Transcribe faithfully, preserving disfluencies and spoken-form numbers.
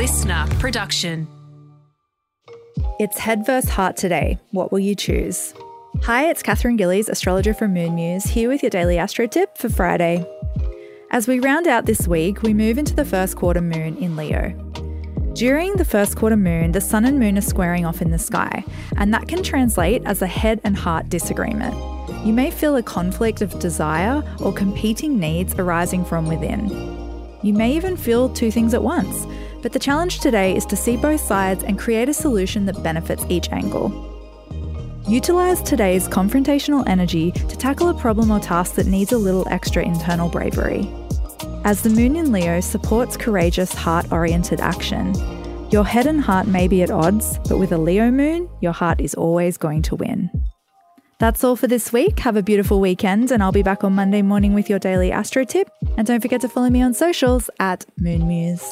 listener production. It's Head versus Heart today. What will you choose? Hi, it's Catherine Gillies, astrologer from Moon Muse, here with your daily astro tip for Friday. As we round out this week, we move into the first quarter moon in Leo. During the first quarter moon, the sun and moon are squaring off in the sky, and that can translate as a head and heart disagreement. You may feel a conflict of desire or competing needs arising from within. You may even feel two things at once, but the challenge today is to see both sides and create a solution that benefits each angle. Utilize today's confrontational energy to tackle a problem or task that needs a little extra internal bravery. As the moon in Leo supports courageous, heart-oriented action, your head and heart may be at odds, but with a Leo moon, your heart is always going to win. That's all for this week. Have a beautiful weekend, and I'll be back on Monday morning with your daily astro tip. And don't forget to follow me on socials at Moon Muse.